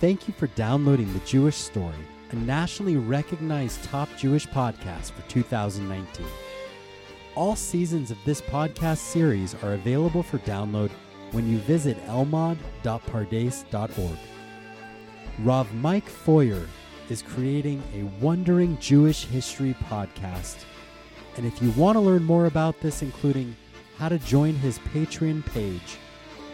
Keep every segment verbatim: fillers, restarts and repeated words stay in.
Thank you for downloading The Jewish Story, a nationally recognized top Jewish podcast for two thousand nineteen. All seasons of this podcast series are available for download when you visit elmad dot pardes dot org. Rav Mike Feuer is creating a Wondering Jewish History podcast. And if you want to learn more about this, including how to join his Patreon page,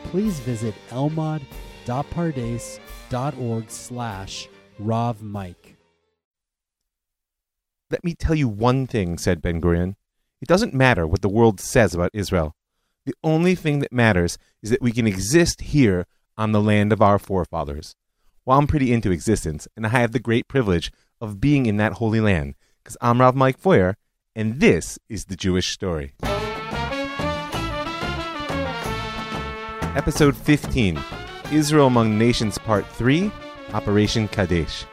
please visit elmad dot pardes dot org slash Rav Mike. Let me tell you one thing, said Ben-Gurion. It doesn't matter what the world says about Israel. The only thing that matters is that we can exist here on the land of our forefathers. Well, I'm pretty into existence, and I have the great privilege of being in that holy land, because I'm Rav Mike Feuer, and this is The Jewish Story. Episode fifteen, Israel Among Nations Part three, Operation Kadesh.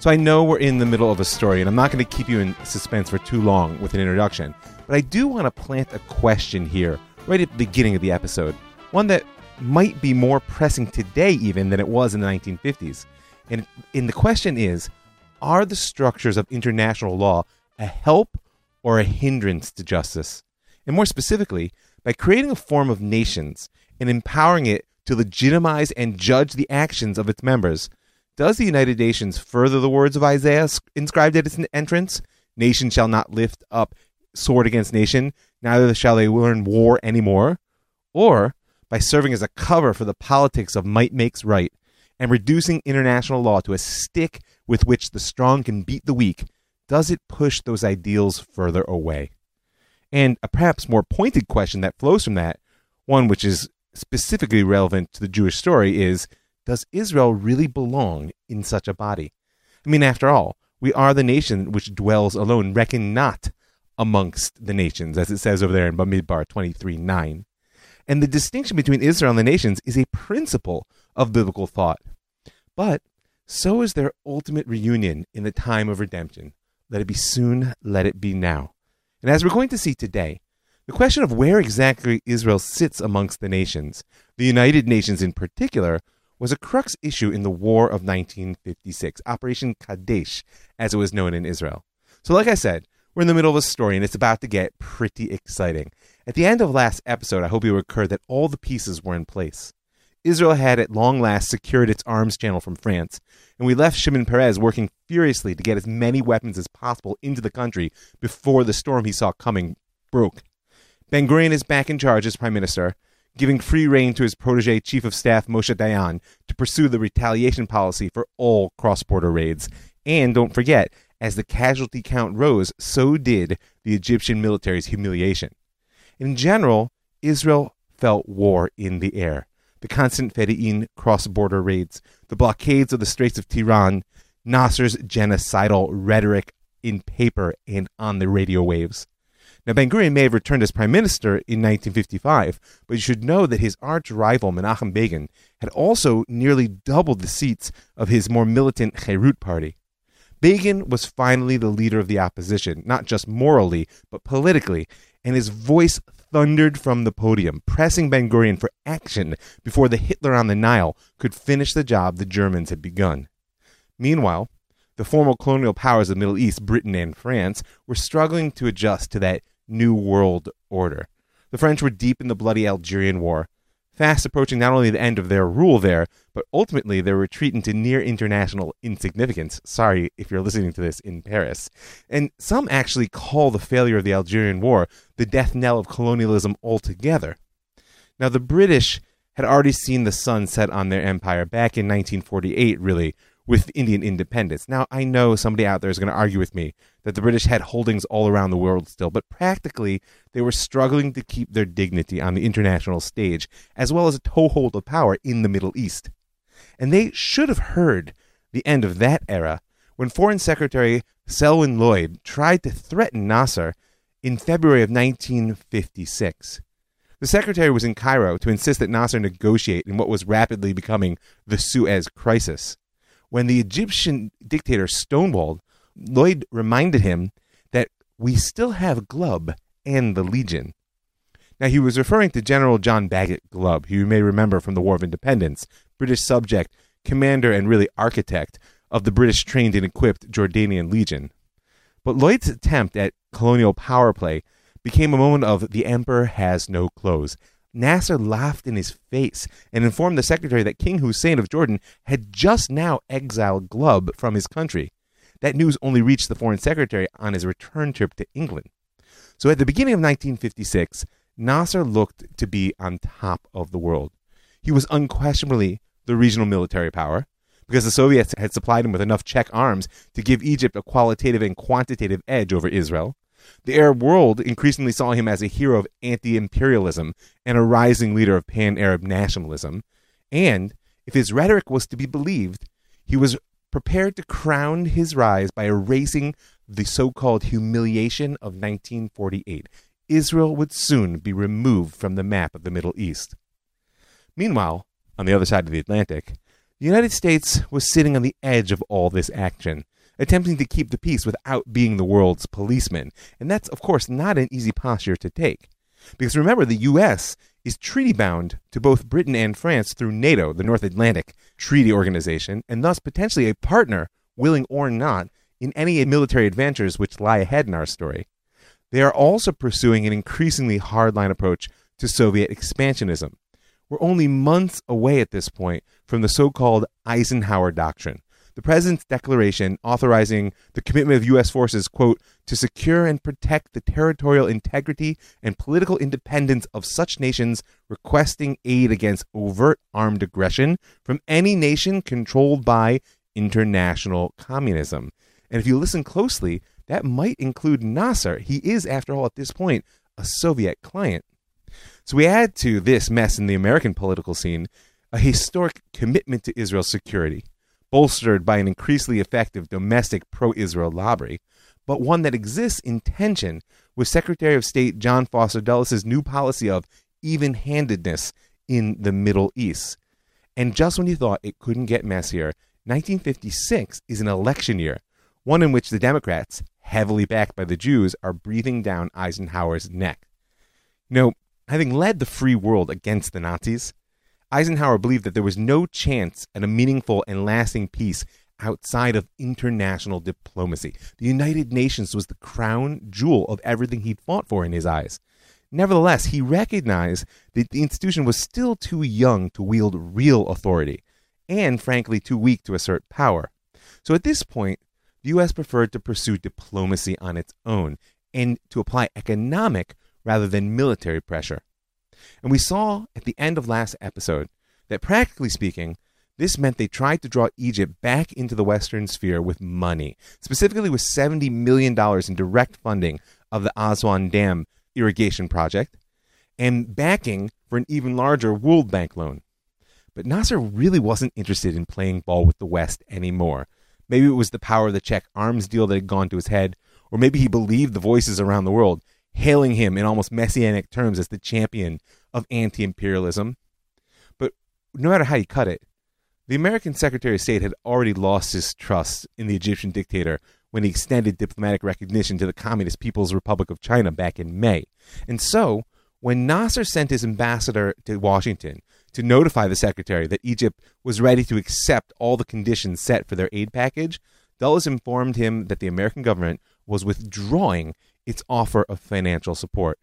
So I know we're in the middle of a story, and I'm not going to keep you in suspense for too long with an introduction, but I do want to plant a question here right at the beginning of the episode, one that might be more pressing today even than it was in the nineteen fifties. And, and the question is, are the structures of international law a help or a hindrance to justice? And more specifically, by creating a form of nations and empowering it to legitimize and judge the actions of its members, does the United Nations further the words of Isaiah inscribed at its entrance? Nation shall not lift up sword against nation, neither shall they learn war anymore. Or by serving as a cover for the politics of might makes right and reducing international law to a stick with which the strong can beat the weak, does it push those ideals further away? And a perhaps more pointed question that flows from that, one which is specifically relevant to the Jewish story, is, does Israel really belong in such a body? I mean, after all, we are the nation which dwells alone, reckon not amongst the nations, as it says over there in Bamidbar twenty-three nine. And the distinction between Israel and the nations is a principle of biblical thought. But so is their ultimate reunion in the time of redemption. Let it be soon, let it be now. And as we're going to see today, the question of where exactly Israel sits amongst the nations, the United Nations in particular, was a crux issue in the War of nineteen fifty-six, Operation Kadesh, as it was known in Israel. So like I said, we're in the middle of a story and it's about to get pretty exciting. At the end of last episode, I hope you recall that all the pieces were in place. Israel had at long last secured its arms channel from France, and we left Shimon Peres working furiously to get as many weapons as possible into the country before the storm he saw coming broke. Ben-Gurion is back in charge as prime minister, giving free rein to his protege chief of staff Moshe Dayan to pursue the retaliation policy for all cross-border raids. And don't forget, as the casualty count rose, so did the Egyptian military's humiliation. In general, Israel felt war in the air. The constant Fedayeen cross-border raids, the blockades of the Straits of Tiran, Nasser's genocidal rhetoric in paper and on the radio waves. Now, Ben-Gurion may have returned as prime minister in nineteen fifty-five, but you should know that his arch-rival Menachem Begin had also nearly doubled the seats of his more militant Cherut party. Begin was finally the leader of the opposition, not just morally, but politically, and his voice thundered from the podium, pressing Ben-Gurion for action before the Hitler on the Nile could finish the job the Germans had begun. Meanwhile, the former colonial powers of the Middle East, Britain and France, were struggling to adjust to that new world order. The French were deep in the bloody Algerian War, fast approaching not only the end of their rule there, but ultimately their retreat into near international insignificance. Sorry if you're listening to this in Paris. And some actually call the failure of the Algerian War the death knell of colonialism altogether. Now, the British had already seen the sun set on their empire back in nineteen forty-eight, really, with Indian independence. Now, I know somebody out there is going to argue with me that the British had holdings all around the world still, but practically they were struggling to keep their dignity on the international stage, as well as a toehold of power in the Middle East. And they should have heard the end of that era when Foreign Secretary Selwyn Lloyd tried to threaten Nasser in February of nineteen fifty-six. The secretary was in Cairo to insist that Nasser negotiate in what was rapidly becoming the Suez Crisis. When the Egyptian dictator stonewalled, Lloyd reminded him that we still have Glubb and the Legion. Now, he was referring to General John Bagot Glubb, who you may remember from the War of Independence, British subject commander and really architect of the British trained and equipped Jordanian Legion. But Lloyd's attempt at colonial power play became a moment of the emperor has no clothes. Nasser laughed in his face and informed the secretary that King Hussein of Jordan had just now exiled Glubb from his country. That news only reached the foreign secretary on his return trip to England. So at the beginning of nineteen fifty-six, Nasser looked to be on top of the world. He was unquestionably the regional military power, because the Soviets had supplied him with enough Czech arms to give Egypt a qualitative and quantitative edge over Israel. The Arab world increasingly saw him as a hero of anti-imperialism and a rising leader of pan-Arab nationalism. And, if his rhetoric was to be believed, he was prepared to crown his rise by erasing the so-called humiliation of nineteen forty-eight. Israel would soon be removed from the map of the Middle East. Meanwhile, on the other side of the Atlantic, the United States was sitting on the edge of all this action, attempting to keep the peace without being the world's policeman. And that's, of course, not an easy posture to take. Because remember, the U S is treaty-bound to both Britain and France through NATO, the North Atlantic Treaty Organization, and thus potentially a partner, willing or not, in any military adventures which lie ahead in our story. They are also pursuing an increasingly hardline approach to Soviet expansionism. We're only months away at this point from the so-called Eisenhower Doctrine, the President's declaration authorizing the commitment of U S forces, quote, to secure and protect the territorial integrity and political independence of such nations requesting aid against overt armed aggression from any nation controlled by international communism. And if you listen closely, that might include Nasser. He is, after all, at this point, a Soviet client. So we add to this mess in the American political scene a historic commitment to Israel's security, bolstered by an increasingly effective domestic pro-Israel lobby, but one that exists in tension with Secretary of State John Foster Dulles' new policy of even-handedness in the Middle East. And just when you thought it couldn't get messier, nineteen fifty-six is an election year, one in which the Democrats, heavily backed by the Jews, are breathing down Eisenhower's neck. You know, having led the free world against the Nazis, Eisenhower believed that there was no chance at a meaningful and lasting peace outside of international diplomacy. The United Nations was the crown jewel of everything he fought for in his eyes. Nevertheless, he recognized that the institution was still too young to wield real authority, and frankly too weak to assert power. So at this point, the U S preferred to pursue diplomacy on its own and to apply economic rather than military pressure. And we saw at the end of last episode that, practically speaking, this meant they tried to draw Egypt back into the Western sphere with money, specifically with seventy million dollars in direct funding of the Aswan Dam irrigation project and backing for an even larger World Bank loan. But Nasser really wasn't interested in playing ball with the West anymore. Maybe it was the power of the Czech arms deal that had gone to his head, or maybe he believed the voices around the world hailing him in almost messianic terms as the champion of anti-imperialism. But no matter how you cut it, the American Secretary of State had already lost his trust in the Egyptian dictator when he extended diplomatic recognition to the Communist People's Republic of China back in May. And so, when Nasser sent his ambassador to Washington to notify the secretary that Egypt was ready to accept all the conditions set for their aid package, Dulles informed him that the American government was withdrawing its offer of financial support.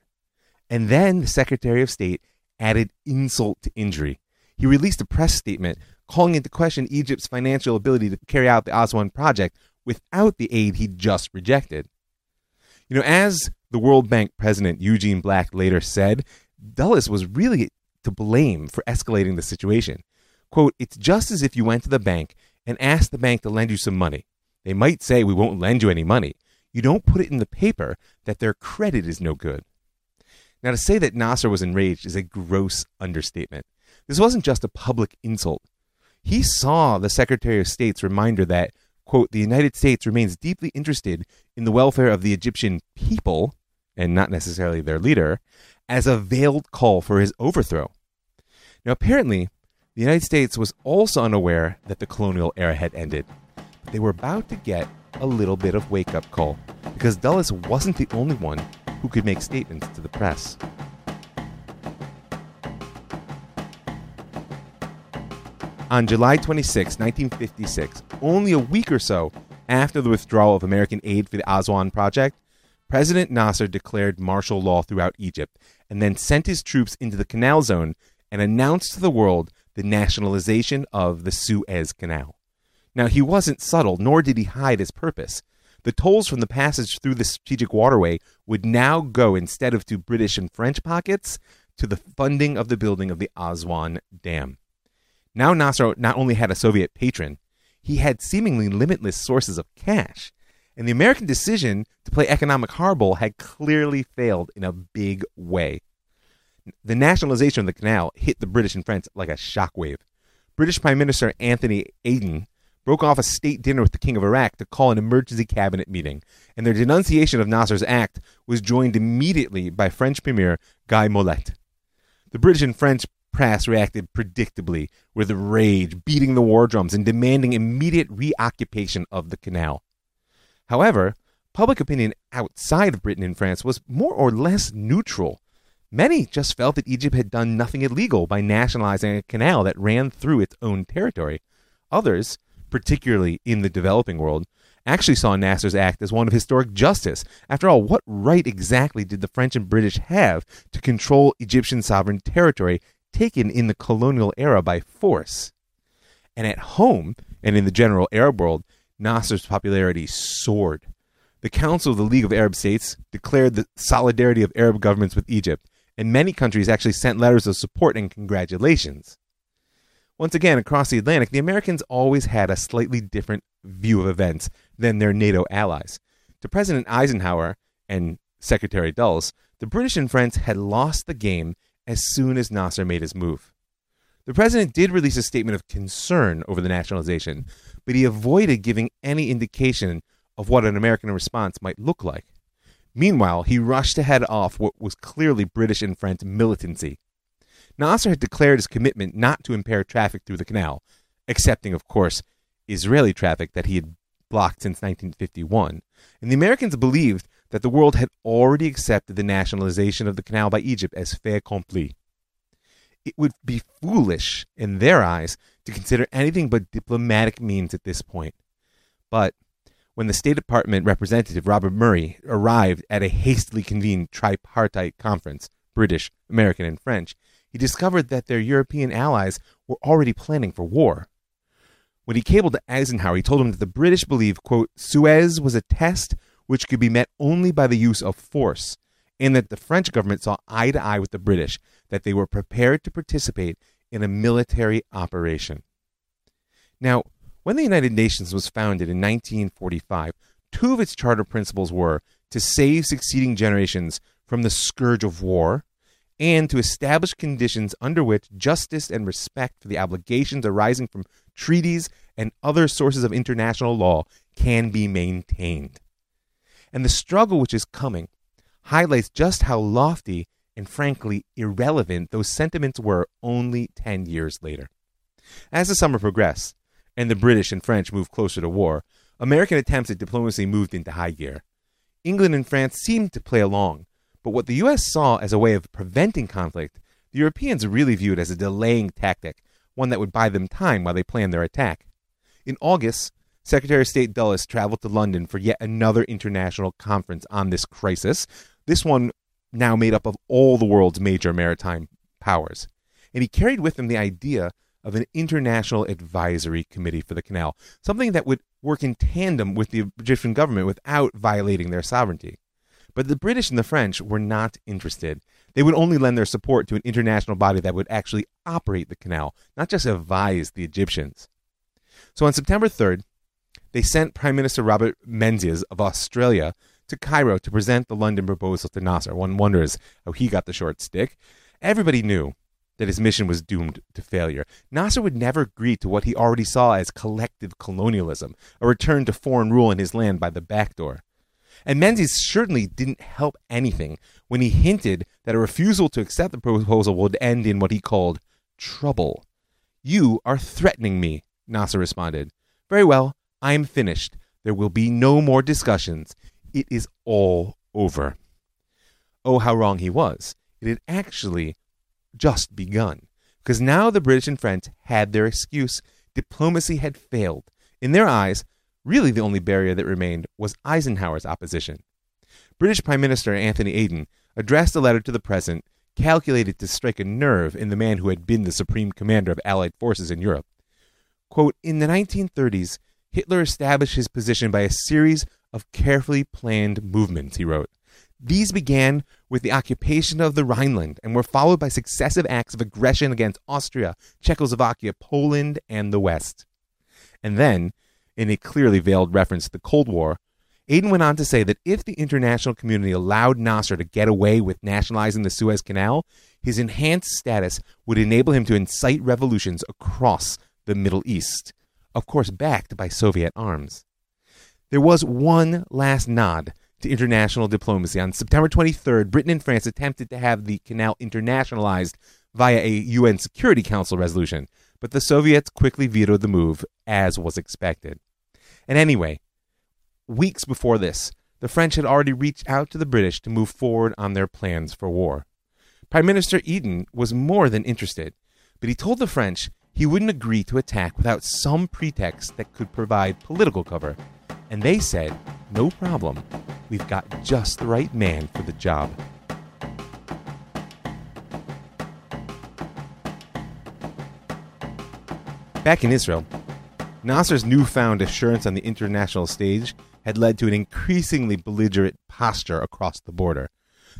And then the Secretary of State added insult to injury. He released a press statement calling into question Egypt's financial ability to carry out the Aswan project without the aid he just rejected. You know, as the World Bank president Eugene Black later said, Dulles was really to blame for escalating the situation. Quote, "It's just as if you went to the bank and asked the bank to lend you some money. They might say, 'We won't lend you any money.' You don't put it in the paper that their credit is no good." Now, to say that Nasser was enraged is a gross understatement. This wasn't just a public insult. He saw the Secretary of State's reminder that, quote, "the United States remains deeply interested in the welfare of the Egyptian people," and not necessarily their leader, as a veiled call for his overthrow. Now, apparently, the United States was also unaware that the colonial era had ended. They were about to get a little bit of wake-up call, because Dulles wasn't the only one who could make statements to the press. On July twenty-sixth, nineteen fifty-six, only a week or so after the withdrawal of American aid for the Aswan Project, President Nasser declared martial law throughout Egypt and then sent his troops into the Canal Zone and announced to the world the nationalization of the Suez Canal. Now, he wasn't subtle, nor did he hide his purpose. The tolls from the passage through the strategic waterway would now go, instead of to British and French pockets, to the funding of the building of the Aswan Dam. Now Nasser not only had a Soviet patron, he had seemingly limitless sources of cash, and the American decision to play economic hardball had clearly failed in a big way. The nationalization of the canal hit the British and French like a shockwave. British Prime Minister Anthony Eden broke off a state dinner with the King of Iraq to call an emergency cabinet meeting, and their denunciation of Nasser's act was joined immediately by French Premier Guy Mollet. The British and French press reacted predictably, with rage, beating the war drums, and demanding immediate reoccupation of the canal. However, public opinion outside of Britain and France was more or less neutral. Many just felt that Egypt had done nothing illegal by nationalizing a canal that ran through its own territory. Others, particularly in the developing world, actually saw Nasser's act as one of historic justice. After all, what right exactly did the French and British have to control Egyptian sovereign territory taken in the colonial era by force? And at home, and in the general Arab world, Nasser's popularity soared. The Council of the League of Arab States declared the solidarity of Arab governments with Egypt, and many countries actually sent letters of support and congratulations. Once again, across the Atlantic, the Americans always had a slightly different view of events than their NATO allies. To President Eisenhower and Secretary Dulles, the British and French had lost the game as soon as Nasser made his move. The president did release a statement of concern over the nationalization, but he avoided giving any indication of what an American response might look like. Meanwhile, he rushed to head off what was clearly British and French militancy. Nasser had declared his commitment not to impair traffic through the canal, excepting, of course, Israeli traffic that he had blocked since nineteen fifty-one. And the Americans believed that the world had already accepted the nationalization of the canal by Egypt as fait accompli. It would be foolish, in their eyes, to consider anything but diplomatic means at this point. But when the State Department representative Robert Murray arrived at a hastily convened tripartite conference, British, American, and French, he discovered that their European allies were already planning for war. When he cabled to Eisenhower, he told him that the British believed, quote, Suez was a test which could be met only by the use of force, and that the French government saw eye to eye with the British, that they were prepared to participate in a military operation. Now, when the United Nations was founded in nineteen forty-five, two of its charter principles were to save succeeding generations from the scourge of war, and to establish conditions under which justice and respect for the obligations arising from treaties and other sources of international law can be maintained. And the struggle which is coming highlights just how lofty and frankly irrelevant those sentiments were only ten years later. As the summer progressed, and the British and French moved closer to war, American attempts at diplomacy moved into high gear. England and France seemed to play along, but what the U S saw as a way of preventing conflict, the Europeans really viewed as a delaying tactic, one that would buy them time while they planned their attack. In August, Secretary of State Dulles traveled to London for yet another international conference on this crisis, this one now made up of all the world's major maritime powers. And he carried with him the idea of an international advisory committee for the canal, something that would work in tandem with the Egyptian government without violating their sovereignty. But the British and the French were not interested. They would only lend their support to an international body that would actually operate the canal, not just advise the Egyptians. So on September third, they sent Prime Minister Robert Menzies of Australia to Cairo to present the London proposal to Nasser. One wonders how he got the short stick. Everybody knew that his mission was doomed to failure. Nasser would never agree to what he already saw as collective colonialism, a return to foreign rule in his land by the back door. And Menzies certainly didn't help anything when he hinted that a refusal to accept the proposal would end in what he called trouble. You are threatening me, Nasser responded. Very well, I am finished. There will be no more discussions. It is all over. Oh, how wrong he was. It had actually just begun. because now the British and French had their excuse. Diplomacy had failed. In their eyes, really the only barrier that remained was Eisenhower's opposition. British Prime Minister Anthony Eden addressed a letter to the president calculated to strike a nerve in the man who had been the supreme commander of Allied forces in Europe. Quote, in the nineteen thirties, Hitler established his position by a series of carefully planned movements, he wrote. These began with the occupation of the Rhineland and were followed by successive acts of aggression against Austria, Czechoslovakia, Poland, and the West. And then, in a clearly veiled reference to the Cold War, Eden went on to say that if the international community allowed Nasser to get away with nationalizing the Suez Canal, his enhanced status would enable him to incite revolutions across the Middle East, of course backed by Soviet arms. There was one last nod to international diplomacy. On September twenty-third, Britain and France attempted to have the canal internationalized via a U N Security Council resolution, but the Soviets quickly vetoed the move, as was expected. And anyway, weeks before this, the French had already reached out to the British to move forward on their plans for war. Prime Minister Eden was more than interested, but he told the French he wouldn't agree to attack without some pretext that could provide political cover. And they said, no problem, we've got just the right man for the job. Back in Israel, Nasser's newfound assurance on the international stage had led to an increasingly belligerent posture across the border.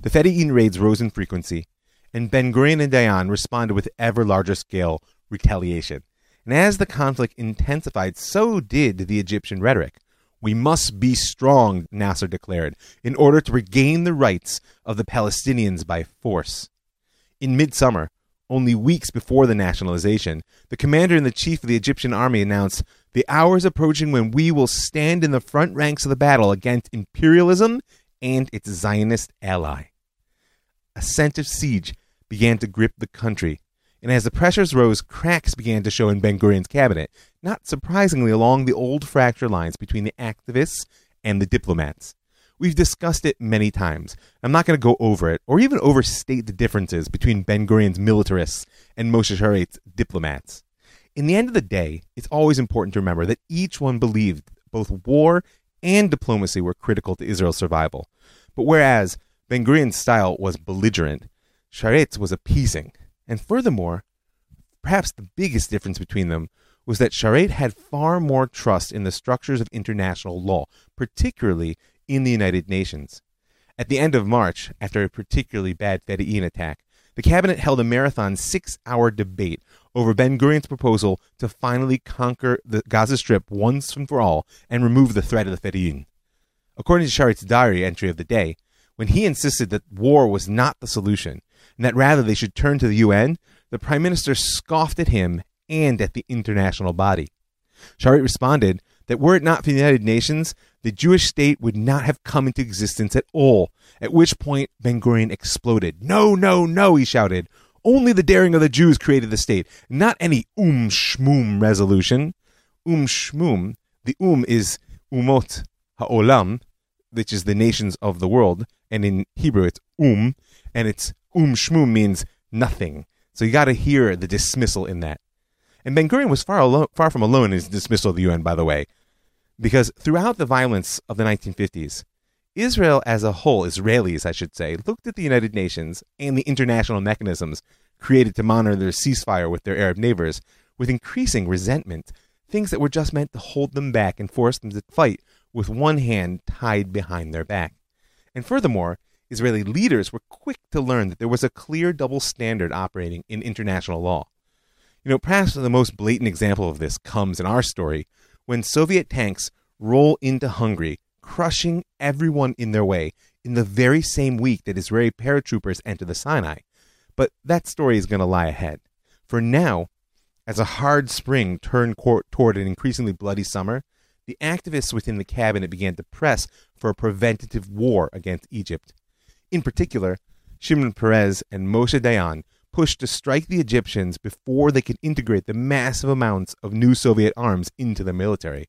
The Fedayeen raids rose in frequency, and Ben-Gurion and Dayan responded with ever larger scale retaliation. And as the conflict intensified, so did the Egyptian rhetoric. We must be strong, Nasser declared, in order to regain the rights of the Palestinians by force. In midsummer, only weeks before the nationalization, the commander in chief of the Egyptian army announced, the hour is approaching when we will stand in the front ranks of the battle against imperialism and its Zionist ally. A scent of siege began to grip the country, and as the pressures rose, cracks began to show in Ben-Gurion's cabinet, not surprisingly along the old fracture lines between the activists and the diplomats. We've discussed it many times. I'm not going to go over it or even overstate the differences between Ben-Gurion's militarists and Moshe Sharett's diplomats. In the end of the day, it's always important to remember that each one believed both war and diplomacy were critical to Israel's survival. But whereas Ben-Gurion's style was belligerent, Sharett's was appeasing. And furthermore, perhaps the biggest difference between them was that Sharett had far more trust in the structures of international law, particularly in the United Nations. At the end of March, after a particularly bad Fedayeen attack, the cabinet held a marathon six-hour debate over Ben-Gurion's proposal to finally conquer the Gaza Strip once and for all and remove the threat of the Fedayeen. According to Sharett's diary entry of the day, when he insisted that war was not the solution and that rather they should turn to the U N, the prime minister scoffed at him and at the international body. Sharett responded that were it not for the United Nations, the Jewish state would not have come into existence at all, at which point Ben-Gurion exploded. No, no, no, he shouted. Only the daring of the Jews created the state, not any um shmum resolution. Um shmum, the um is umot ha'olam, which is the nations of the world, and in Hebrew it's um, and it's um shmum means nothing. So you got to hear the dismissal in that. And Ben-Gurion was far, alo- far from alone in his dismissal of the U N, by the way. Because throughout the violence of the nineteen fifties, Israel as a whole, Israelis I should say, looked at the United Nations and the international mechanisms created to monitor their ceasefire with their Arab neighbors with increasing resentment, things that were just meant to hold them back and force them to fight with one hand tied behind their back. And furthermore, Israeli leaders were quick to learn that there was a clear double standard operating in international law. You know, perhaps the most blatant example of this comes in our story, when Soviet tanks roll into Hungary, crushing everyone in their way in the very same week that Israeli paratroopers enter the Sinai. But that story is going to lie ahead. For now, as a hard spring turned toward an increasingly bloody summer, the activists within the cabinet began to press for a preventative war against Egypt. In particular, Shimon Peres and Moshe Dayan pushed to strike the Egyptians before they could integrate the massive amounts of new Soviet arms into the military.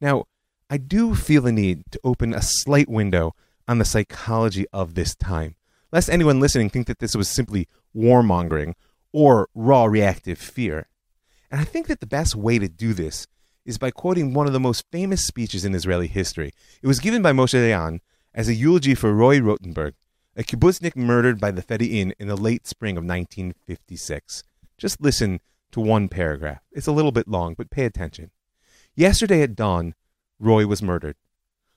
Now, I do feel the need to open a slight window on the psychology of this time, lest anyone listening think that this was simply warmongering or raw reactive fear. And I think that the best way to do this is by quoting one of the most famous speeches in Israeli history. It was given by Moshe Dayan as a eulogy for Roy Rotenberg, a kibbuznik murdered by the Fedayeen in the late spring of nineteen fifty-six. Just listen to one paragraph. It's a little bit long, but pay attention. "Yesterday at dawn, Roy was murdered.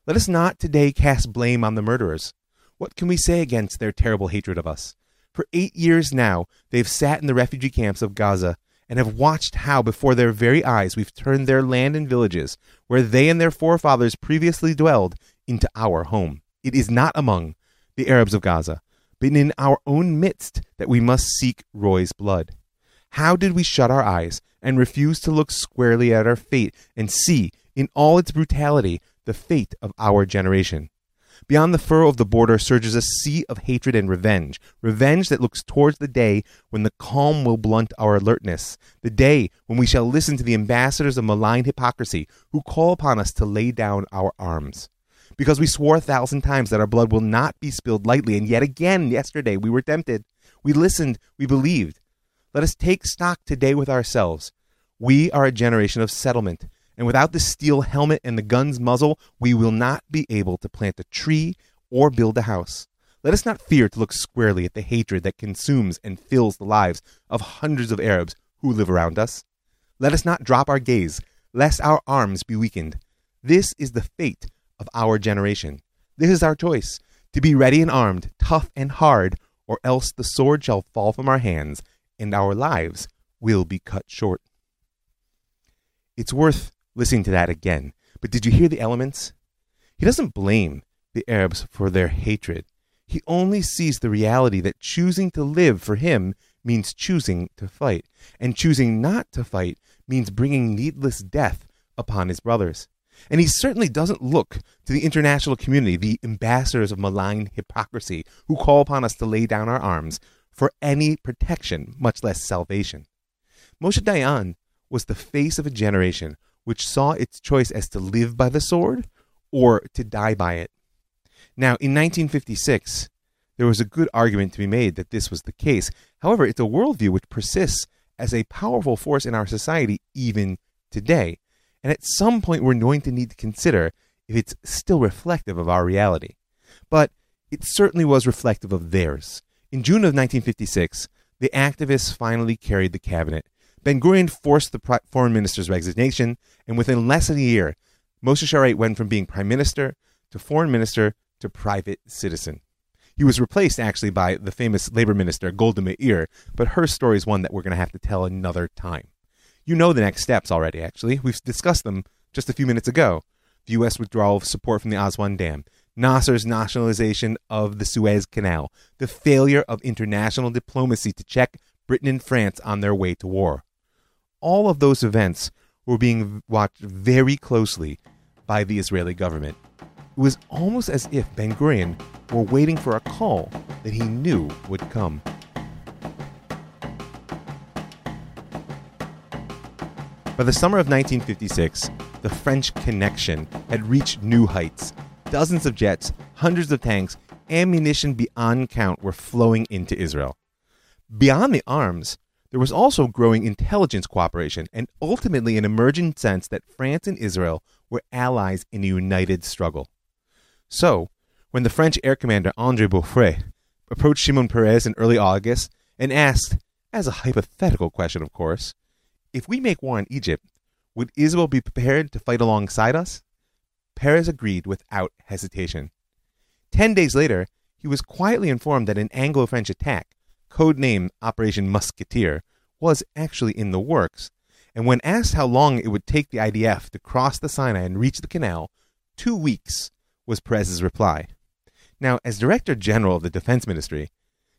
Let us not today cast blame on the murderers. What can we say against their terrible hatred of us? For eight years now, they've sat in the refugee camps of Gaza and have watched how before their very eyes we've turned their land and villages, where they and their forefathers previously dwelled, into our home. It is not among the Arabs of Gaza, but in our own midst that we must seek Roy's blood. How did we shut our eyes and refuse to look squarely at our fate and see, in all its brutality, the fate of our generation? Beyond the furrow of the border surges a sea of hatred and revenge, revenge that looks towards the day when the calm will blunt our alertness, the day when we shall listen to the ambassadors of malign hypocrisy who call upon us to lay down our arms. Because we swore a thousand times that our blood will not be spilled lightly, and yet again yesterday we were tempted. We listened, we believed. Let us take stock today with ourselves. We are a generation of settlement, and without the steel helmet and the gun's muzzle, we will not be able to plant a tree or build a house. Let us not fear to look squarely at the hatred that consumes and fills the lives of hundreds of Arabs who live around us. Let us not drop our gaze, lest our arms be weakened. This is the fate of our generation. This is our choice, to be ready and armed, tough and hard, or else the sword shall fall from our hands, and our lives will be cut short." It's worth listening to that again. But did you hear the elements? He doesn't blame the Arabs for their hatred. He only sees the reality that choosing to live for him means choosing to fight, and choosing not to fight means bringing needless death upon his brothers. And he certainly doesn't look to the international community, the ambassadors of malign hypocrisy, who call upon us to lay down our arms, for any protection, much less salvation. Moshe Dayan was the face of a generation which saw its choice as to live by the sword or to die by it. Now, in nineteen fifty-six, there was a good argument to be made that this was the case. However, it's a worldview which persists as a powerful force in our society even today. And at some point, we're going to need to consider if it's still reflective of our reality. But it certainly was reflective of theirs. In June of nineteen fifty-six, the activists finally carried the cabinet. Ben-Gurion forced the foreign minister's resignation, and within less than a year, Moshe Sharett went from being prime minister to foreign minister to private citizen. He was replaced, actually, by the famous labor minister, Golda Meir, but her story is one that we're going to have to tell another time. You know the next steps already, actually. We've discussed them just a few minutes ago. The U S withdrawal of support from the Aswan Dam, Nasser's nationalization of the Suez Canal, the failure of international diplomacy to check Britain and France on their way to war. All of those events were being watched very closely by the Israeli government. It was almost as if Ben-Gurion were waiting for a call that he knew would come. By the summer of nineteen fifty-six, the French Connection had reached new heights. Dozens of jets, hundreds of tanks, ammunition beyond count were flowing into Israel. Beyond the arms, there was also growing intelligence cooperation and ultimately an emerging sense that France and Israel were allies in a united struggle. So, when the French air commander André Beaufret approached Shimon Peres in early August and asked, as a hypothetical question of course, if we make war on Egypt, would Israel be prepared to fight alongside us? Peres agreed without hesitation. Ten days later, he was quietly informed that an Anglo-French attack, codenamed Operation Musketeer, was actually in the works, and when asked how long it would take the I D F to cross the Sinai and reach the canal, two weeks was Peres's reply. Now, as Director General of the Defense Ministry,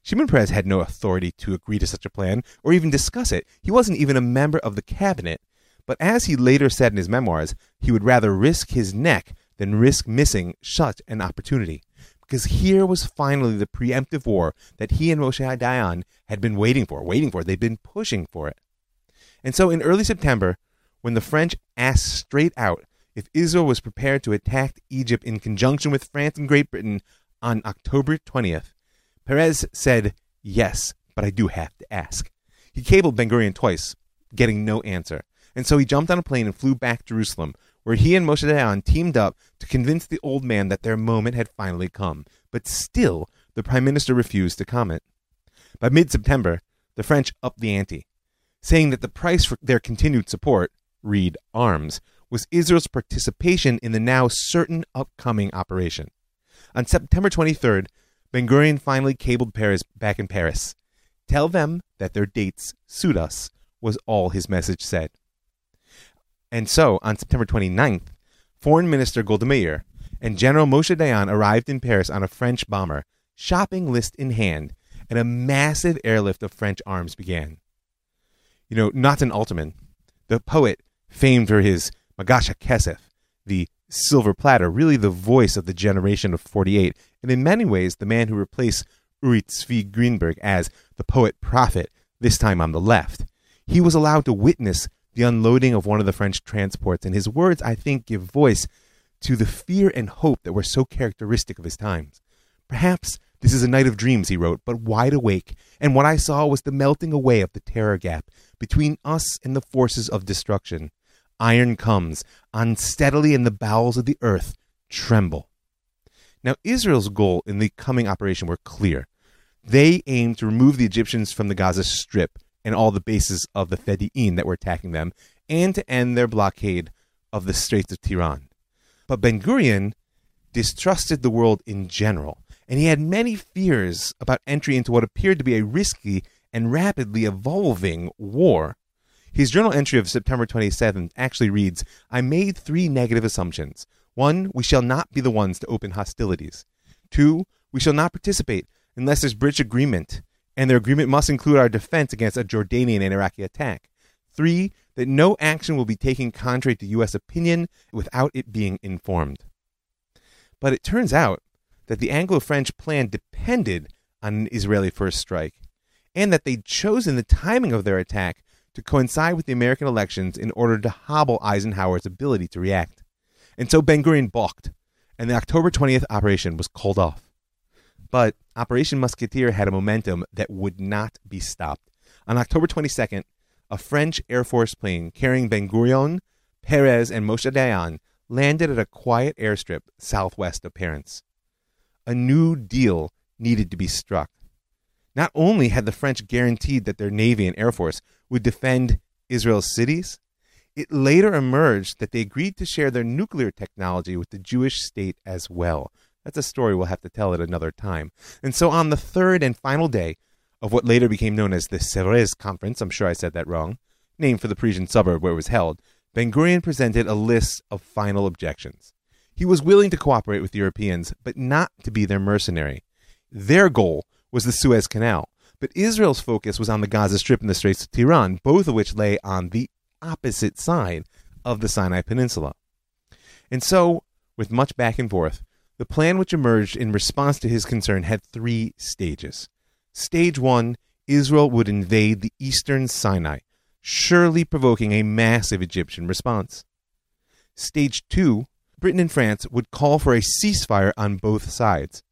Shimon Peres had no authority to agree to such a plan or even discuss it. He wasn't even a member of the cabinet. But as he later said in his memoirs, he would rather risk his neck than risk missing such an opportunity. Because here was finally the preemptive war that he and Moshe Dayan had been waiting for, waiting for, they'd been pushing for it. And so in early September, when the French asked straight out if Israel was prepared to attack Egypt in conjunction with France and Great Britain on October twentieth, Peres said, "Yes, but I do have to ask." He cabled Ben-Gurion twice, getting no answer. And so he jumped on a plane and flew back to Jerusalem, where he and Moshe Dayan teamed up to convince the old man that their moment had finally come. But still, the prime minister refused to comment. By mid-September, the French upped the ante, saying that the price for their continued support, read arms, was Israel's participation in the now certain upcoming operation. On September twenty-third, Ben-Gurion finally cabled Peres back in Paris. Tell them that their dates suit us, was all his message said. And so, on September twenty-ninth, Foreign Minister Golda Meir and General Moshe Dayan arrived in Paris on a French bomber, shopping list in hand, and a massive airlift of French arms began. You know, Natan Alterman, the poet famed for his Magasha Kesef, the silver platter, really the voice of the generation of forty-eight, and in many ways the man who replaced Uri Tzvi Greenberg as the poet-prophet, this time on the left. He was allowed to witness the unloading of one of the French transports, and his words, I think, give voice to the fear and hope that were so characteristic of his times. Perhaps this is a night of dreams, he wrote, but wide awake, and what I saw was the melting away of the terror gap between us and the forces of destruction. Iron comes, unsteadily in the bowels of the earth, tremble. Now, Israel's goal in the coming operation were clear. They aimed to remove the Egyptians from the Gaza Strip and all the bases of the Fedayeen that were attacking them, and to end their blockade of the Straits of Tiran. But Ben-Gurion distrusted the world in general, and he had many fears about entry into what appeared to be a risky and rapidly evolving war. His journal entry of September twenty-seventh actually reads, I made three negative assumptions. One, we shall not be the ones to open hostilities. Two, we shall not participate unless there's British agreement, and their agreement must include our defense against a Jordanian and Iraqi attack. Three, that no action will be taken contrary to U S opinion without it being informed. But it turns out that the Anglo-French plan depended on an Israeli first strike, and that they'd chosen the timing of their attack to coincide with the American elections in order to hobble Eisenhower's ability to react. And so Ben-Gurion balked, and the October twentieth operation was called off. But Operation Musketeer had a momentum that would not be stopped. On October twenty-second, a French Air Force plane carrying Ben-Gurion, Peres, and Moshe Dayan landed at a quiet airstrip southwest of Paris. A new deal needed to be struck. Not only had the French guaranteed that their Navy and Air Force would defend Israel's cities, it later emerged that they agreed to share their nuclear technology with the Jewish state as well. That's a story we'll have to tell at another time. And so on the third and final day of what later became known as the Sevres Conference, I'm sure I said that wrong, named for the Parisian suburb where it was held, Ben-Gurion presented a list of final objections. He was willing to cooperate with the Europeans, but not to be their mercenary. Their goal was the Suez Canal, but Israel's focus was on the Gaza Strip and the Straits of Tiran, both of which lay on the opposite side of the Sinai Peninsula. And so, with much back and forth, the plan which emerged in response to his concern had three stages. Stage one, Israel would invade the eastern Sinai, surely provoking a massive Egyptian response. Stage two, Britain and France would call for a ceasefire on both sides.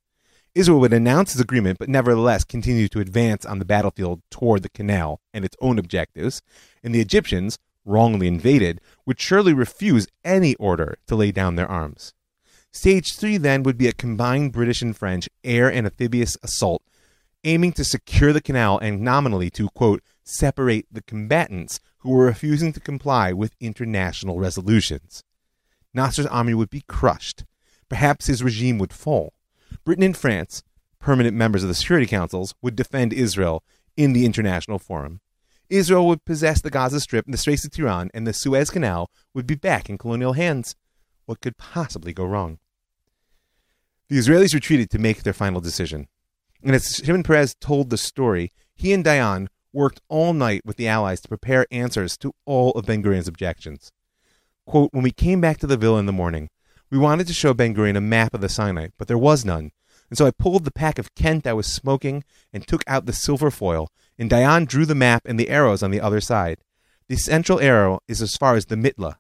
Israel would announce its agreement, but nevertheless continue to advance on the battlefield toward the canal and its own objectives, and the Egyptians, wrongly invaded, would surely refuse any order to lay down their arms. Stage three, then, would be a combined British and French air and amphibious assault, aiming to secure the canal and nominally to, quote, separate the combatants who were refusing to comply with international resolutions. Nasser's army would be crushed. Perhaps his regime would fall. Britain and France, permanent members of the Security Councils, would defend Israel in the international forum. Israel would possess the Gaza Strip and the Straits of Tiran, and the Suez Canal would be back in colonial hands. What could possibly go wrong? The Israelis retreated to make their final decision. And as Shimon Peres told the story, he and Dayan worked all night with the Allies to prepare answers to all of Ben-Gurion's objections. Quote, when we came back to the villa in the morning, we wanted to show Ben-Gurion a map of the Sinai, but there was none. And so I pulled the pack of Kent I was smoking and took out the silver foil, and Dayan drew the map and the arrows on the other side. The central arrow is as far as the Mitla.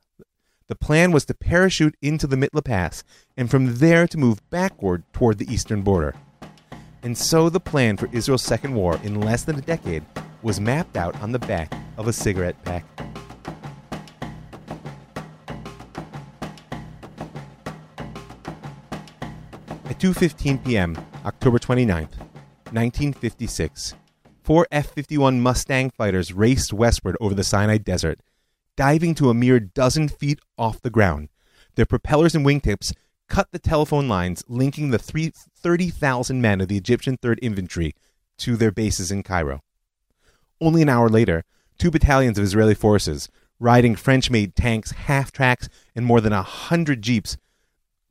The plan was to parachute into the Mitla Pass, and from there to move backward toward the eastern border. And so the plan for Israel's second war in less than a decade was mapped out on the back of a cigarette pack. At two fifteen p m, October twenty-ninth, nineteen fifty-six, four F fifty-one Mustang fighters raced westward over the Sinai Desert, diving to a mere dozen feet off the ground. Their propellers and wingtips cut the telephone lines linking the thirty thousand men of the Egyptian third Infantry to their bases in Cairo. Only an hour later, two battalions of Israeli forces, riding French-made tanks, half-tracks, and more than a hundred jeeps,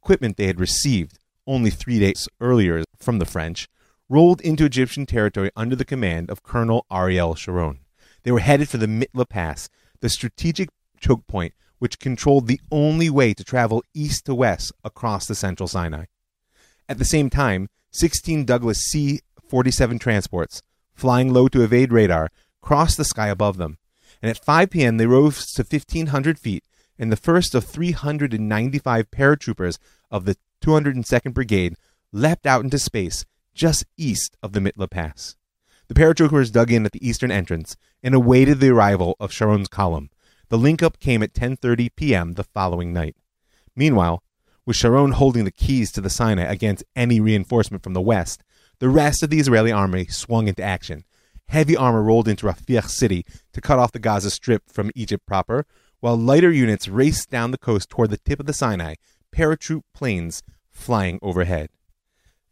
equipment they had received only three days earlier from the French, rolled into Egyptian territory under the command of Colonel Ariel Sharon. They were headed for the Mitla Pass, the strategic choke point which controlled the only way to travel east to west across the central Sinai. At the same time, sixteen Douglas C forty-seven transports, flying low to evade radar, crossed the sky above them, and at five p m they rose to fifteen hundred feet, and the first of three hundred ninety-five paratroopers of the two hundred second Brigade leapt out into space just east of the Mitla Pass. The paratroopers dug in at the eastern entrance and awaited the arrival of Sharon's column. The link-up came at ten thirty p m the following night. Meanwhile, with Sharon holding the keys to the Sinai against any reinforcement from the west, the rest of the Israeli army swung into action. Heavy armor rolled into Rafiah City to cut off the Gaza Strip from Egypt proper, while lighter units raced down the coast toward the tip of the Sinai, paratroop planes flying overhead.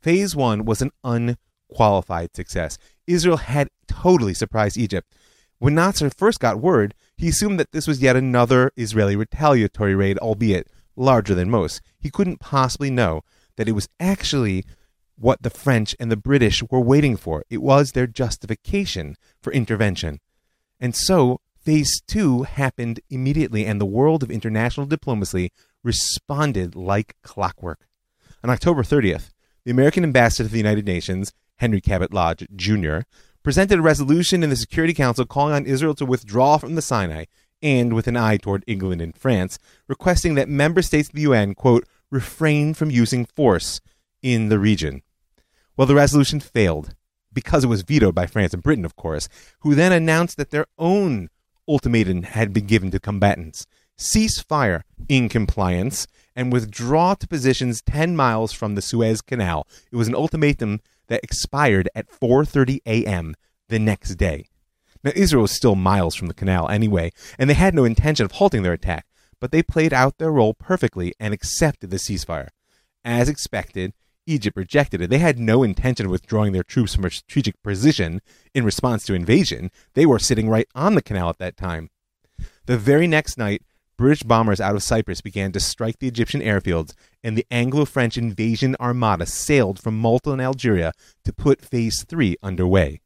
Phase one was an unqualified success. Israel had totally surprised Egypt. When Nasser first got word, he assumed that this was yet another Israeli retaliatory raid, albeit larger than most. He couldn't possibly know that it was actually what the French and the British were waiting for. It was their justification for intervention. And so, phase two happened immediately, and the world of international diplomacy responded like clockwork. On October thirtieth, the American ambassador to the United Nations, Henry Cabot Lodge, Junior, presented a resolution in the Security Council calling on Israel to withdraw from the Sinai and, with an eye toward England and France, requesting that member states of the U N, quote, refrain from using force in the region. Well, the resolution failed, because it was vetoed by France and Britain, of course, who then announced that their own ultimatum had been given to combatants. Cease fire in compliance and withdraw to positions ten miles from the Suez Canal. It was an ultimatum that expired at four thirty a m the next day. Now, Israel was still miles from the canal anyway, and they had no intention of halting their attack, but they played out their role perfectly and accepted the ceasefire. As expected, Egypt rejected it. They had no intention of withdrawing their troops from a strategic position in response to invasion. They were sitting right on the canal at that time. The very next night, British bombers out of Cyprus began to strike the Egyptian airfields, and the Anglo-French invasion armada sailed from Malta and Algeria to put Phase three underway.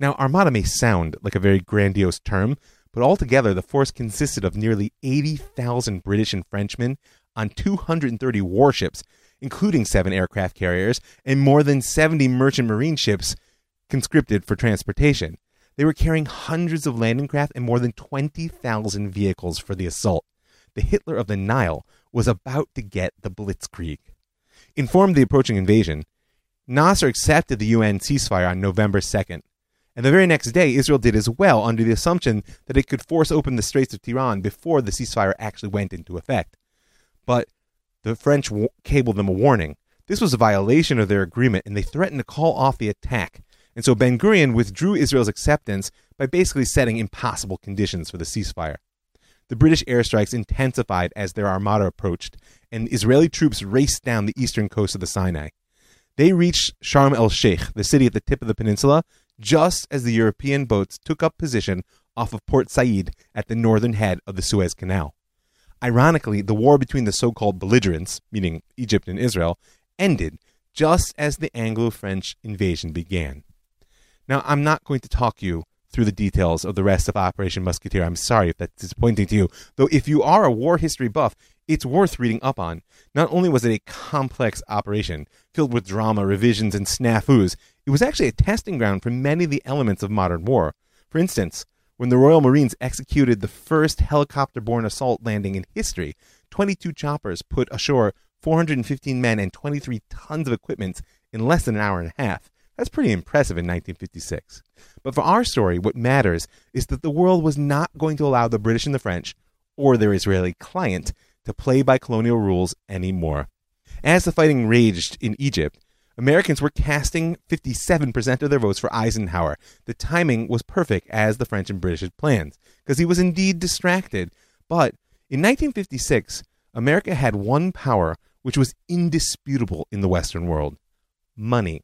Now, armada may sound like a very grandiose term, but altogether the force consisted of nearly eighty thousand British and Frenchmen on two hundred thirty warships, including seven aircraft carriers, and more than seventy merchant marine ships conscripted for transportation. They were carrying hundreds of landing craft and more than twenty thousand vehicles for the assault. The Hitler of the Nile was about to get the blitzkrieg. Informed of the approaching invasion, Nasser accepted the U N ceasefire on November second, and the very next day Israel did as well under the assumption that it could force open the Straits of Tiran before the ceasefire actually went into effect. But the French w- cabled them a warning. This was a violation of their agreement, and they threatened to call off the attack. And so Ben-Gurion withdrew Israel's acceptance by basically setting impossible conditions for the ceasefire. The British airstrikes intensified as their armada approached, and Israeli troops raced down the eastern coast of the Sinai. They reached Sharm el-Sheikh, the city at the tip of the peninsula, just as the European boats took up position off of Port Said at the northern head of the Suez Canal. Ironically, the war between the so-called belligerents, meaning Egypt and Israel, ended just as the Anglo-French invasion began. Now, I'm not going to talk you through the details of the rest of Operation Musketeer. I'm sorry if that's disappointing to you, though if you are a war history buff, it's worth reading up on. Not only was it a complex operation, filled with drama, revisions, and snafus, it was actually a testing ground for many of the elements of modern war. For instance, when the Royal Marines executed the first helicopter-borne assault landing in history, twenty-two choppers put ashore four hundred fifteen men and twenty-three tons of equipment in less than an hour and a half. That's pretty impressive in nineteen fifty-six. But for our story, what matters is that the world was not going to allow the British and the French, or their Israeli client, to play by colonial rules anymore. As the fighting raged in Egypt, Americans were casting fifty-seven percent of their votes for Eisenhower. The timing was perfect, as the French and British had planned, because he was indeed distracted. But in nineteen fifty-six, America had one power which was indisputable in the Western world: money.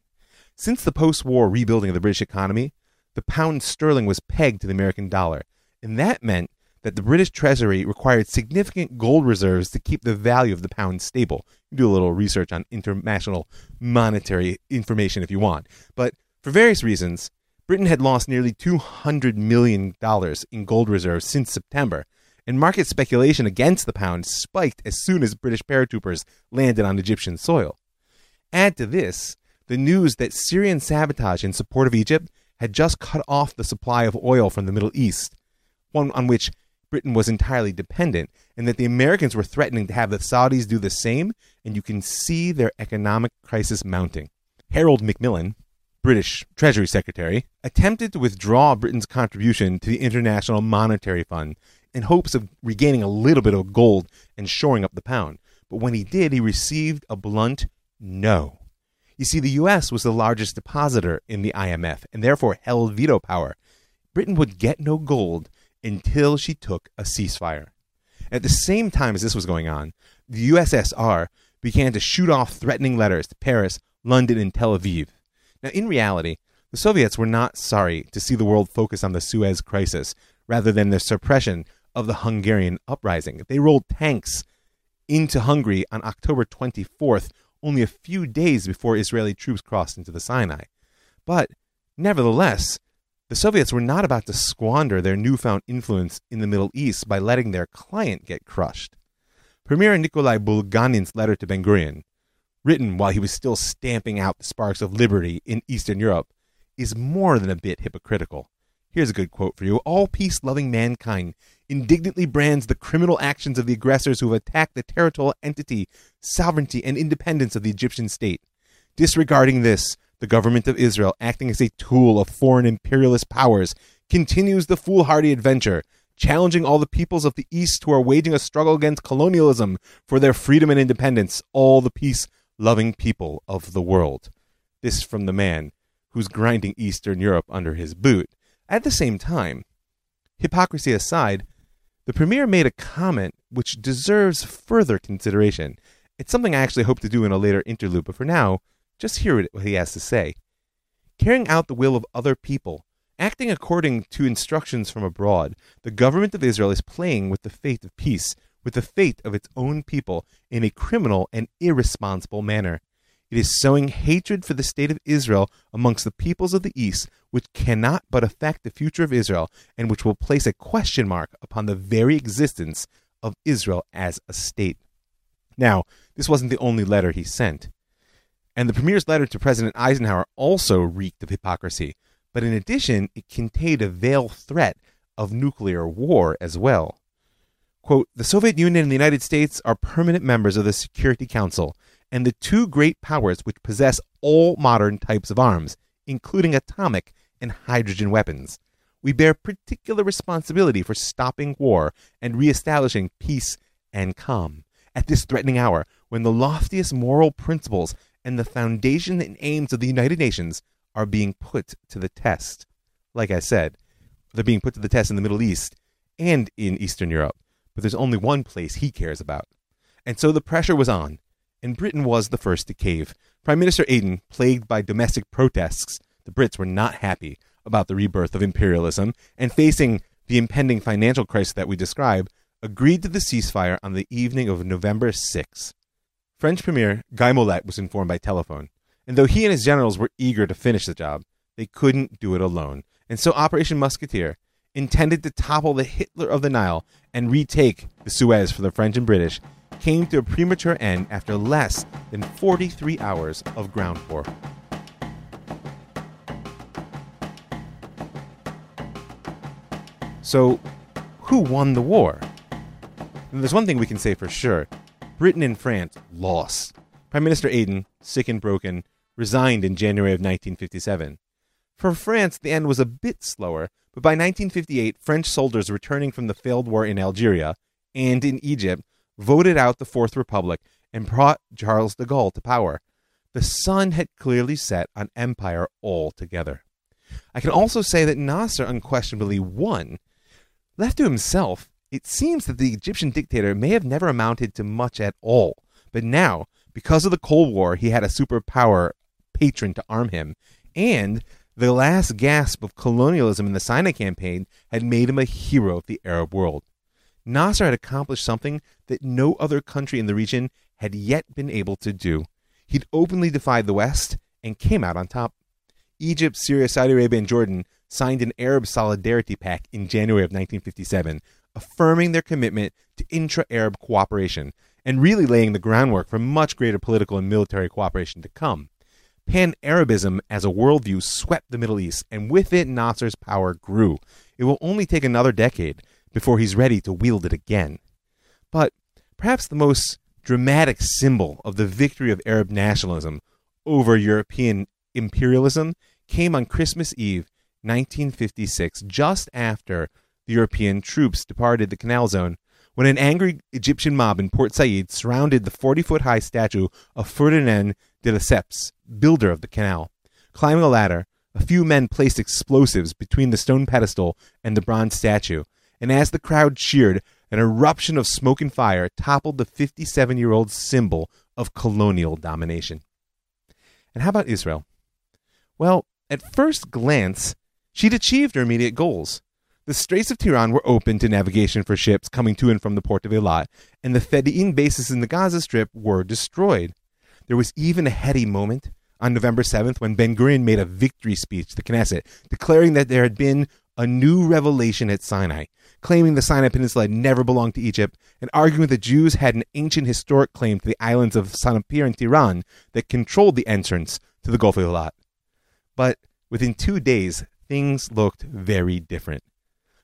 Since the post-war rebuilding of the British economy, the pound sterling was pegged to the American dollar, and that meant that the British Treasury required significant gold reserves to keep the value of the pound stable. You do a little research on international monetary information if you want. But for various reasons, Britain had lost nearly two hundred million dollars in gold reserves since September, and market speculation against the pound spiked as soon as British paratroopers landed on Egyptian soil. Add to this the news that Syrian sabotage in support of Egypt had just cut off the supply of oil from the Middle East, one on which Britain was entirely dependent, and that the Americans were threatening to have the Saudis do the same, and you can see their economic crisis mounting. Harold Macmillan, British Treasury Secretary, attempted to withdraw Britain's contribution to the International Monetary Fund in hopes of regaining a little bit of gold and shoring up the pound. But when he did, he received a blunt no. You see, the U S was the largest depositor in the I M F, and therefore held veto power. Britain would get no gold until she took a ceasefire. At the same time as this was going on, the U S S R began to shoot off threatening letters to Paris, London, and Tel Aviv. Now, in reality, the Soviets were not sorry to see the world focus on the Suez Crisis rather than the suppression of the Hungarian uprising. They rolled tanks into Hungary on October twenty-fourth, only a few days before Israeli troops crossed into the Sinai. But, nevertheless, the Soviets were not about to squander their newfound influence in the Middle East by letting their client get crushed. Premier Nikolai Bulganin's letter to Ben-Gurion, written while he was still stamping out the sparks of liberty in Eastern Europe, is more than a bit hypocritical. Here's a good quote for you. "All peace-loving mankind indignantly brands the criminal actions of the aggressors who have attacked the territorial entity, sovereignty, and independence of the Egyptian state. Disregarding this, the government of Israel, acting as a tool of foreign imperialist powers, continues the foolhardy adventure, challenging all the peoples of the East who are waging a struggle against colonialism for their freedom and independence, all the peace-loving people of the world." This from the man who's grinding Eastern Europe under his boot. At the same time, hypocrisy aside, the premier made a comment which deserves further consideration. It's something I actually hope to do in a later interlude, but for now, just hear what he has to say. "Carrying out the will of other people, acting according to instructions from abroad, the government of Israel is playing with the fate of peace, with the fate of its own people, in a criminal and irresponsible manner. It is sowing hatred for the state of Israel amongst the peoples of the East, which cannot but affect the future of Israel, and which will place a question mark upon the very existence of Israel as a state." Now, this wasn't the only letter he sent. And the premier's letter to President Eisenhower also reeked of hypocrisy. But in addition, it contained a veiled threat of nuclear war as well. Quote, "The Soviet Union and the United States are permanent members of the Security Council, and the two great powers which possess all modern types of arms, including atomic and hydrogen weapons. We bear particular responsibility for stopping war and reestablishing peace and calm. At this threatening hour, when the loftiest moral principles and the foundation and aims of the United Nations are being put to the test." Like I said, they're being put to the test in the Middle East and in Eastern Europe, but there's only one place he cares about. And so the pressure was on, and Britain was the first to cave. Prime Minister Eden, plagued by domestic protests, the Brits were not happy about the rebirth of imperialism, and facing the impending financial crisis that we describe, agreed to the ceasefire on the evening of November sixth. French Premier Guy Mollet was informed by telephone, and though he and his generals were eager to finish the job, they couldn't do it alone. And so Operation Musketeer, intended to topple the Hitler of the Nile and retake the Suez for the French and British, came to a premature end after less than forty-three hours of ground war. So, who won the war? And there's one thing we can say for sure. Britain and France lost. Prime Minister Eden, sick and broken, resigned in January of nineteen fifty-seven. For France, the end was a bit slower, but by nineteen fifty-eight, French soldiers returning from the failed war in Algeria and in Egypt voted out the Fourth Republic and brought Charles de Gaulle to power. The sun had clearly set on empire altogether. I can also say that Nasser unquestionably won. Left to himself, it seems that the Egyptian dictator may have never amounted to much at all. But now, because of the Cold War, he had a superpower patron to arm him, and the last gasp of colonialism in the Sinai campaign had made him a hero of the Arab world. Nasser had accomplished something that no other country in the region had yet been able to do. He'd openly defied the West and came out on top. Egypt, Syria, Saudi Arabia, and Jordan signed an Arab Solidarity Pact in January of nineteen fifty-seven, affirming their commitment to intra-Arab cooperation and really laying the groundwork for much greater political and military cooperation to come. Pan-Arabism as a worldview swept the Middle East, and with it Nasser's power grew. It will only take another decade before he's ready to wield it again. But perhaps the most dramatic symbol of the victory of Arab nationalism over European imperialism came on Christmas Eve, nineteen fifty-six, just after the European troops departed the Canal Zone, when an angry Egyptian mob in Port Said surrounded the forty-foot-high statue of Ferdinand de Lesseps, builder of the canal. Climbing a ladder, a few men placed explosives between the stone pedestal and the bronze statue, and as the crowd cheered, an eruption of smoke and fire toppled the fifty-seven-year-old symbol of colonial domination. And how about Israel? Well, at first glance, she'd achieved her immediate goals. The Straits of Tiran were open to navigation for ships coming to and from the port of Eilat, and the Fedayeen bases in the Gaza Strip were destroyed. There was even a heady moment on November seventh when Ben-Gurion made a victory speech to the Knesset, declaring that there had been a new revelation at Sinai, claiming the Sinai Peninsula had never belonged to Egypt, and arguing that Jews had an ancient historic claim to the islands of Sinapir and Tiran that controlled the entrance to the Gulf of Eilat. But within two days, things looked very different.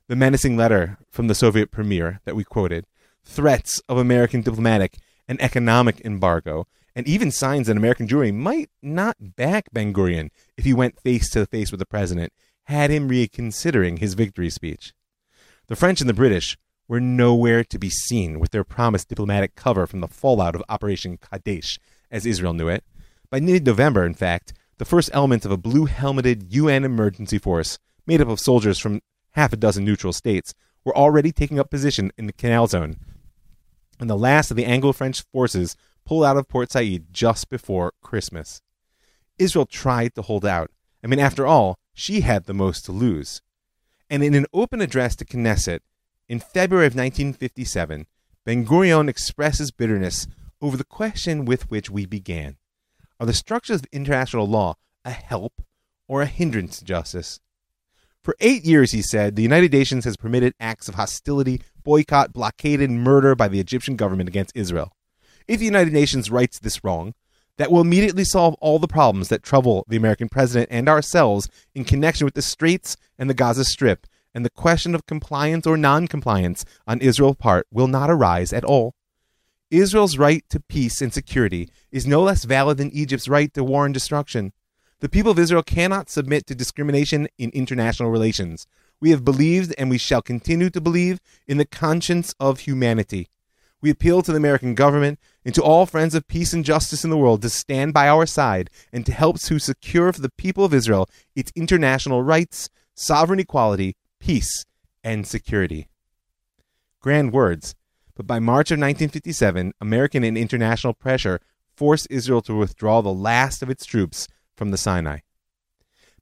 The menacing letter from the Soviet premier that we quoted, threats of American diplomatic and economic embargo, and even signs that American Jewry might not back Ben-Gurion if he went face-to-face with the president, had him reconsidering his victory speech. The French and the British were nowhere to be seen with their promised diplomatic cover from the fallout of Operation Kadesh, as Israel knew it. By mid-November, in fact, the first elements of a blue-helmeted U N emergency force, made up of soldiers from half a dozen neutral states, were already taking up position in the Canal Zone, and the last of the Anglo-French forces pulled out of Port Said just before Christmas. Israel tried to hold out. I mean, after all, she had the most to lose. And in an open address to Knesset in February of nineteen fifty-seven, Ben-Gurion expresses bitterness over the question with which we began. Are the structures of international law a help or a hindrance to justice? For eight years, he said, the United Nations has permitted acts of hostility, boycott, blockade, and murder by the Egyptian government against Israel. If the United Nations rights this wrong, that will immediately solve all the problems that trouble the American president and ourselves in connection with the Straits and the Gaza Strip, and the question of compliance or non-compliance on Israel's part will not arise at all. Israel's right to peace and security is no less valid than Egypt's right to war and destruction. The people of Israel cannot submit to discrimination in international relations. We have believed, and we shall continue to believe, in the conscience of humanity. We appeal to the American government and to all friends of peace and justice in the world to stand by our side and to help to secure for the people of Israel its international rights, sovereign equality, peace, and security. Grand words, but by March of nineteen fifty-seven, American and international pressure forced Israel to withdraw the last of its troops from the Sinai.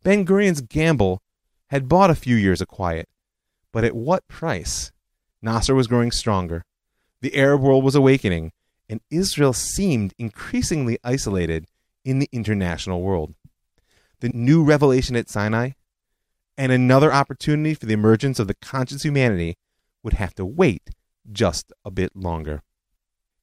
Ben-Gurion's gamble had bought a few years of quiet, but at what price? Nasser was growing stronger, the Arab world was awakening, and Israel seemed increasingly isolated in the international world. The new revelation at Sinai and another opportunity for the emergence of the conscious humanity would have to wait just a bit longer.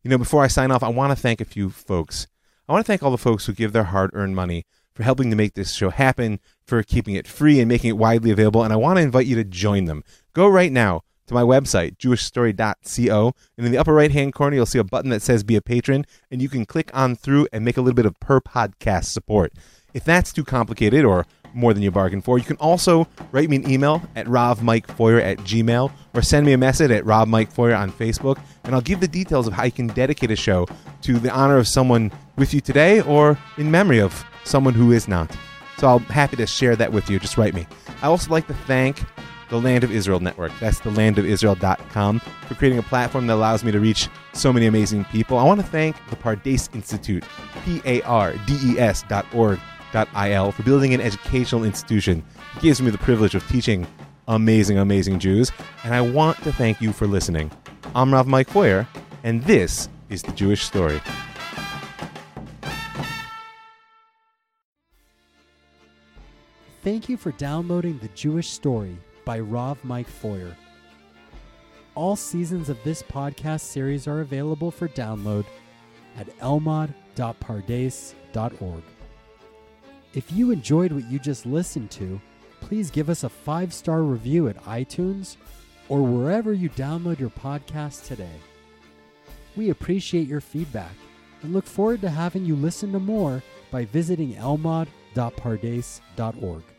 You know, before I sign off, I want to thank a few folks. I want to thank all the folks who give their hard-earned money for helping to make this show happen, for keeping it free and making it widely available, and I want to invite you to join them. Go right now to my website, jewish story dot co, and in the upper right-hand corner, you'll see a button that says Be a Patron, and you can click on through and make a little bit of per-podcast support. If that's too complicated or more than you bargained for, you can also write me an email at ravmikefeuer at gmail, or send me a message at ravmikefeuer on Facebook, and I'll give the details of how you can dedicate a show to the honor of someone with you today or in memory of someone who is not. So I'm happy to share that with you. Just write me. I also like to thank the Land of Israel Network. That's the land of israel dot com for creating a platform that allows me to reach so many amazing people. I want to thank the Pardes Institute, P A R D E S dot org dot I L, for building an educational institution. It gives me the privilege of teaching amazing, amazing Jews. And I want to thank you for listening. I'm Rav Mike Feuer, and this is The Jewish Story. Thank you for downloading The Jewish Story by Rav Mike Feuer. All seasons of this podcast series are available for download at elmad dot pardes dot org. If you enjoyed what you just listened to, please give us a five-star review at iTunes or wherever you download your podcast today. We appreciate your feedback and look forward to having you listen to more by visiting elmad dot pardes dot org.